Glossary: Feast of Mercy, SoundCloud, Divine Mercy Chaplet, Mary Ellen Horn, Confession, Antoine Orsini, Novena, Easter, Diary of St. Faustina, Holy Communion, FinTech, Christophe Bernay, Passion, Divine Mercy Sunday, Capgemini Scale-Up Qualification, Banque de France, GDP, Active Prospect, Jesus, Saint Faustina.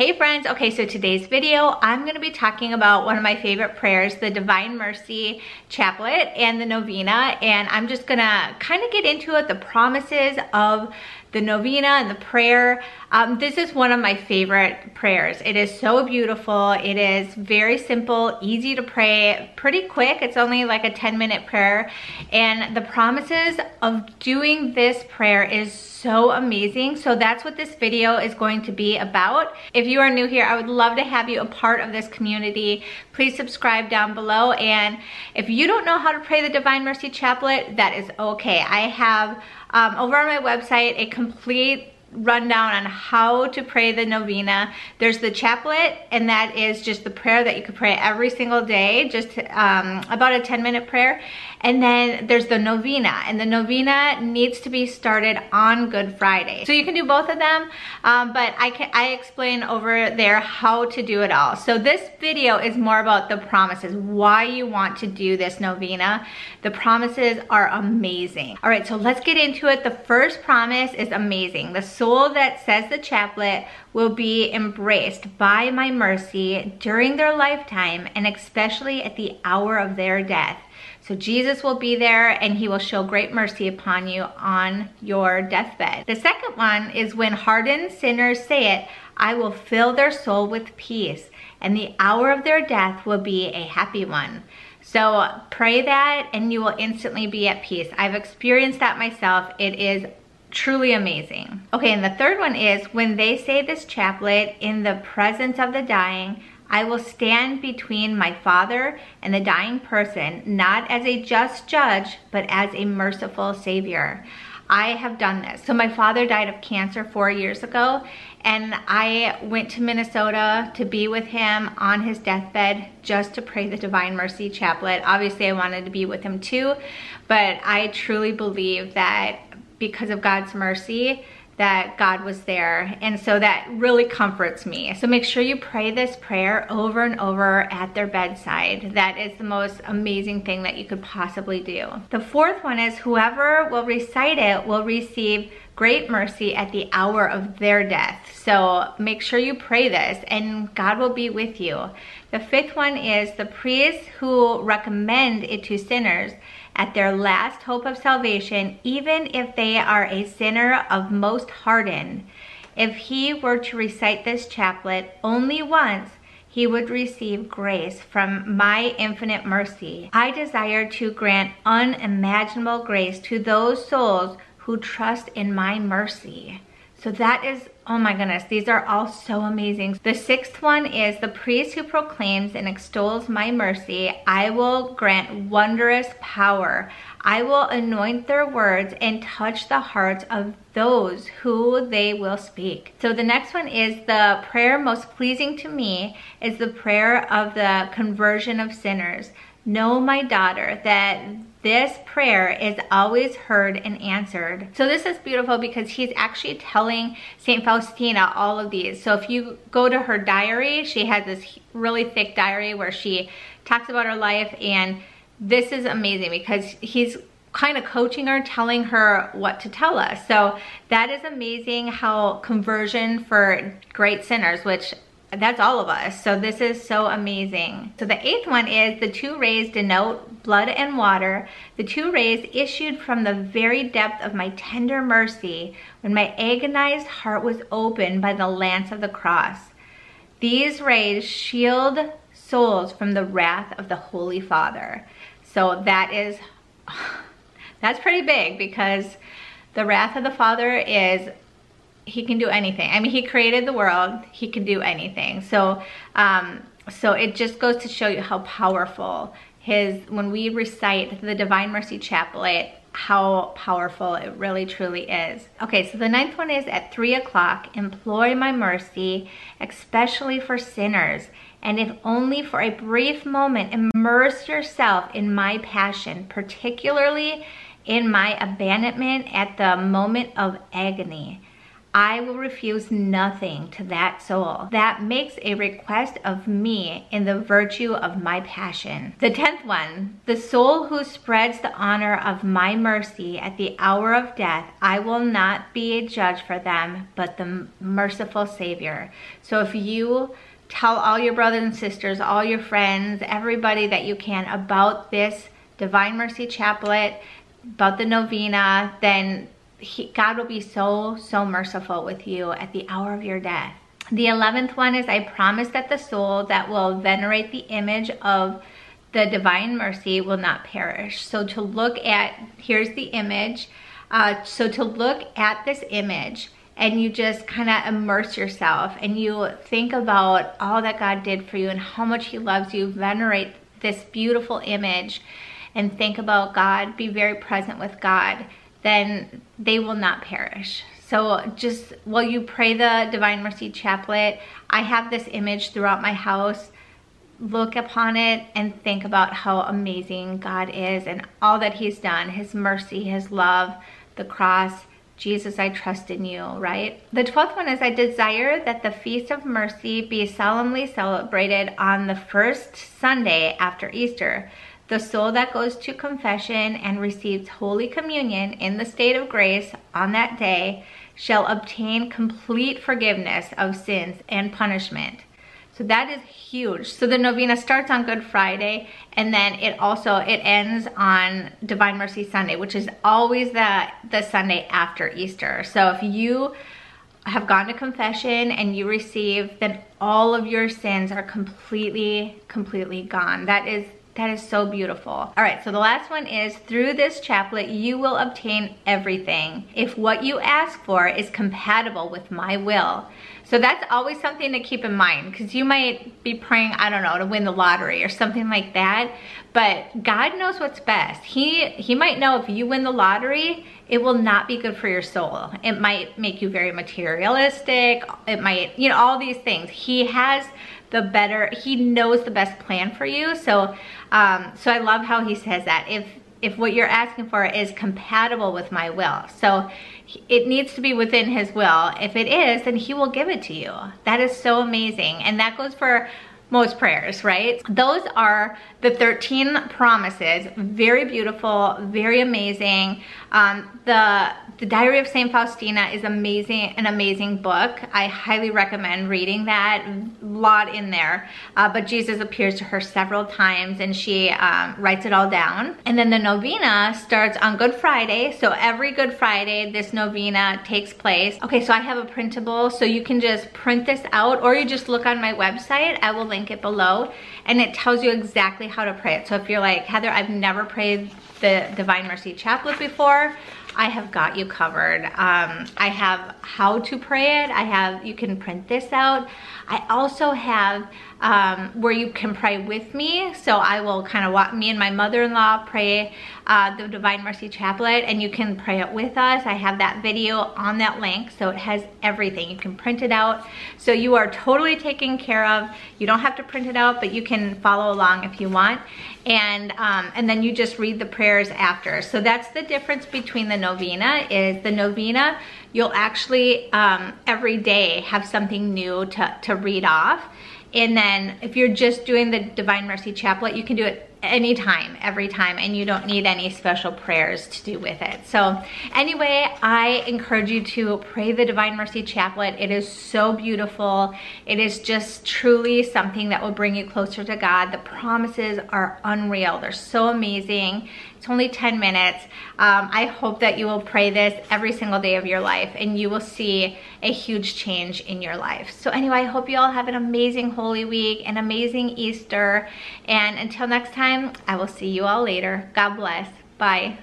Hey friends, okay, so today's video, I'm gonna be talking about one of my favorite prayers, the Divine Mercy Chaplet and the Novena, and I'm just gonna kind of get into it, the promises of the Novena and the prayer. This is one of my favorite prayers. It is so beautiful. It is very simple, easy to pray, pretty quick. It's only like a 10-minute prayer, and the promises of doing this prayer is so amazing. So that's what this video is going to be about. If you are new here, I would love to have you a part of this community. Please subscribe down below. And if you don't know how to pray the Divine Mercy Chaplet, that is okay. I have over on my website a complete rundown on how to pray the Novena. There's the chaplet, and that is just the prayer that you could pray every single day, just about a 10-minute prayer. And then there's the Novena, and the Novena needs to be started on Good Friday. So you can do both of them, but I explain over there how to do it all. So this video is more about the promises, why you want to do this Novena. The promises are amazing. All right, so let's get into it. The first promise is amazing. The soul that says the chaplet will be embraced by my mercy during their lifetime, and especially at the hour of their death. So Jesus will be there, and he will show great mercy upon you on your deathbed. The second one is when hardened sinners say it, I will fill their soul with peace, and the hour of their death will be a happy one. So pray that, and you will instantly be at peace. I've experienced that myself. It is truly amazing. Okay, and the third one is when they say this chaplet in the presence of the dying, I will stand between my Father and the dying person, not as a just judge, but as a merciful Savior. I have done this. So my father died of cancer 4 years ago, and I went to Minnesota to be with him on his deathbed just to pray the Divine Mercy Chaplet. Obviously, I wanted to be with him too, but I truly believe that because of God's mercy, that God was there. And so that really comforts me. So make sure you pray this prayer over and over at their bedside. That is the most amazing thing that you could possibly do. The fourth one is whoever will recite it will receive great mercy at the hour of their death. So make sure you pray this, and God will be with you. The fifth one is the priest who recommend it to sinners at their last hope of salvation, even if they are a sinner of most hardened. If he were to recite this chaplet only once, he would receive grace from my infinite mercy. I desire to grant unimaginable grace to those souls who trust in my mercy. So that is, oh my goodness, these are all so amazing. The sixth one is the priest who proclaims and extols my mercy, I will grant wondrous power. I will anoint their words and touch the hearts of those who they will speak. So the next one is the prayer most pleasing to me is the prayer of the conversion of sinners. Know, my daughter, that this prayer is always heard and answered. So this is beautiful because he's actually telling Saint Faustina all of these. So if you go to her diary, she has this really thick diary where she talks about her life, and this is amazing because he's kind of coaching her, telling her what to tell us. So that is amazing how conversion for great sinners, which that's all of us. So this is so amazing. So the eighth one is the two rays denote blood and water. The two rays issued from the very depth of my tender mercy when my agonized heart was opened by the lance of the cross. These rays shield souls from the wrath of the Holy Father. So that is, that's pretty big, because the wrath of the Father is, he can do anything. I mean, he created the world. He can do anything. So so it just goes to show you how powerful his, when we recite the Divine Mercy Chaplet, how powerful it really truly is. Okay, so the ninth one is at 3 o'clock, employ my mercy, especially for sinners, and if only for a brief moment, immerse yourself in my passion, particularly in my abandonment at the moment of agony. I will refuse nothing to that soul that makes a request of me in the virtue of my passion. The 10th one, the soul who spreads the honor of my mercy at the hour of death, I will not be a judge for them, but the merciful Savior. So if you tell all your brothers and sisters, all your friends, everybody that you can about this Divine Mercy Chaplet, about the novena, then God will be so, so merciful with you at the hour of your death. The 11th one is, I promise that the soul that will venerate the image of the Divine Mercy will not perish. So to look at, here's the image. So to look at this image, and you just kind of immerse yourself and you think about all that God did for you and how much he loves you. Venerate this beautiful image and think about God. Be very present with God. Then they will not perish. So just while you pray the Divine Mercy Chaplet, I have this image throughout my house. Look upon it and think about how amazing God is and all that he's done, his mercy, his love, the cross. Jesus, I trust in you, right? The 12th one is, I desire that the Feast of Mercy be solemnly celebrated on the first Sunday after Easter. The soul that goes to confession and receives Holy Communion in the state of grace on that day shall obtain complete forgiveness of sins and punishment. So that is huge. So the novena starts on Good Friday, and then it ends on Divine Mercy Sunday, which is always the Sunday after Easter. So if you have gone to confession and you receive, then all of your sins are completely, completely gone. That is so beautiful. All right, so the last one is, through this chaplet, you will obtain everything if what you ask for is compatible with my will. So that's always something to keep in mind, because you might be praying, I don't know, to win the lottery or something like that, but God knows what's best. He might know if you win the lottery, it will not be good for your soul. It might make you very materialistic. It might, you know, all these things. He knows the best plan for you. So so I love how he says that, if what you're asking for is compatible with my will. So it needs to be within his will. If it is, then he will give it to you. That is so amazing. And that goes for most prayers, right? Those are the 13 promises. Very beautiful, very amazing. The Diary of St. Faustina is amazing, an amazing book. I highly recommend reading that. A lot in there. But Jesus appears to her several times, and she writes it all down. And then the novena starts on Good Friday. So every Good Friday, this novena takes place. Okay, so I have a printable, so you can just print this out, or you just look on my website. I will link it below, and it tells you exactly how to pray it. So if you're like, Heather, I've never prayed the Divine Mercy Chaplet before, I have got you covered. I have how to pray it. You can print this out. I also have where you can pray with me. So I will kind of walk, me and my mother-in-law pray the Divine Mercy Chaplet, and you can pray it with us. I have that video on that link. So it has everything. You can print it out. So you are totally taken care of. You don't have to print it out, but you can follow along if you want. And then you just read the prayers after. So that's the difference between the novena. Is the novena, you'll actually every day have something new to read off. And then if you're just doing the Divine Mercy Chaplet, you can do it anytime, every time, and you don't need any special prayers to do with it. So anyway, I encourage you to pray the Divine Mercy Chaplet. It is so beautiful. It is just truly something that will bring you closer to God. The promises are unreal. They're so amazing. It's only 10 minutes. I hope that you will pray this every single day of your life, and you will see a huge change in your life. So anyway, I hope you all have an amazing Holy Week, an amazing Easter, and until next time, I will see you all later. God bless. Bye.